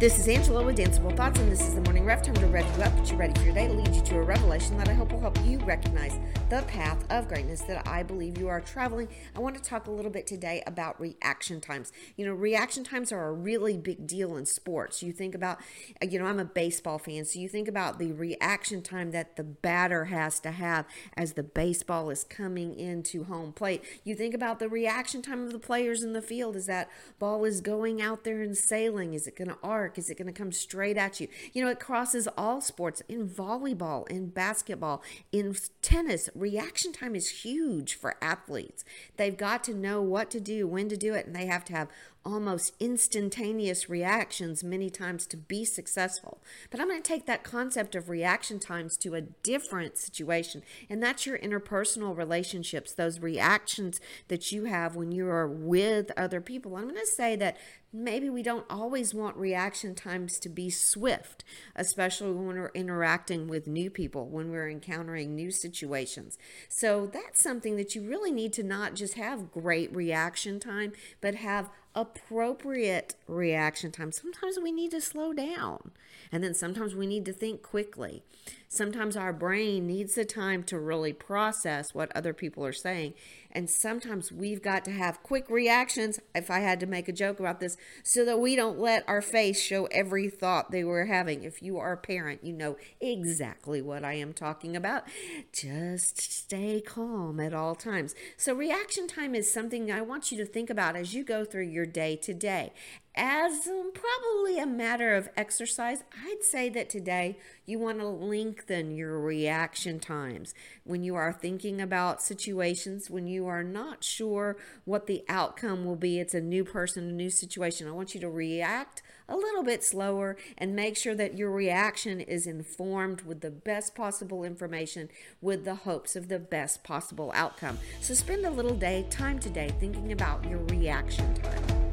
This is Angela with Danceable Thoughts, and this is The Morning Ref. Time to rev you up, get you ready for your day, lead you to a revelation that I hope will help you recognize the path of greatness that I believe you are traveling. I want to talk a little bit today about reaction times. You know, reaction times are a really big deal in sports. You think about, you know, I'm a baseball fan, so you think about the reaction time that the batter has to have as the baseball is coming into home plate. You think about the reaction time of the players in the field as that ball is going out there and sailing. Is it going to arc? Is it going to come straight at you? You know, it crosses all sports. In volleyball, in basketball, in tennis, reaction time is huge for athletes. They've got to know what to do, when to do it, and they have to have almost instantaneous reactions many times to be successful. But I'm going to take that concept of reaction times to a different situation, and that's your interpersonal relationships, those reactions that you have when you are with other people. I'm going to say that maybe we don't always want reaction times to be swift, especially when we're interacting with new people, when we're encountering new situations. So that's something that you really need to not just have great reaction time, but have appropriate reaction time. Sometimes we need to slow down, and then sometimes we need to think quickly. Sometimes our brain needs the time to really process what other people are saying, and sometimes we've got to have quick reactions, if I had to make a joke about this, so that we don't let our face show every thought they were having. If you are a parent, you know exactly what I am talking about. Just stay calm at all times. So reaction time is something I want you to think about as you go through your day to day. As probably a matter of exercise, I'd say that today you want to lengthen your reaction times. When you are thinking about situations, when you are not sure what the outcome will be, it's a new person, a new situation, I want you to react a little bit slower and make sure that your reaction is informed with the best possible information, with the hopes of the best possible outcome. So spend a little time today thinking about your reaction time.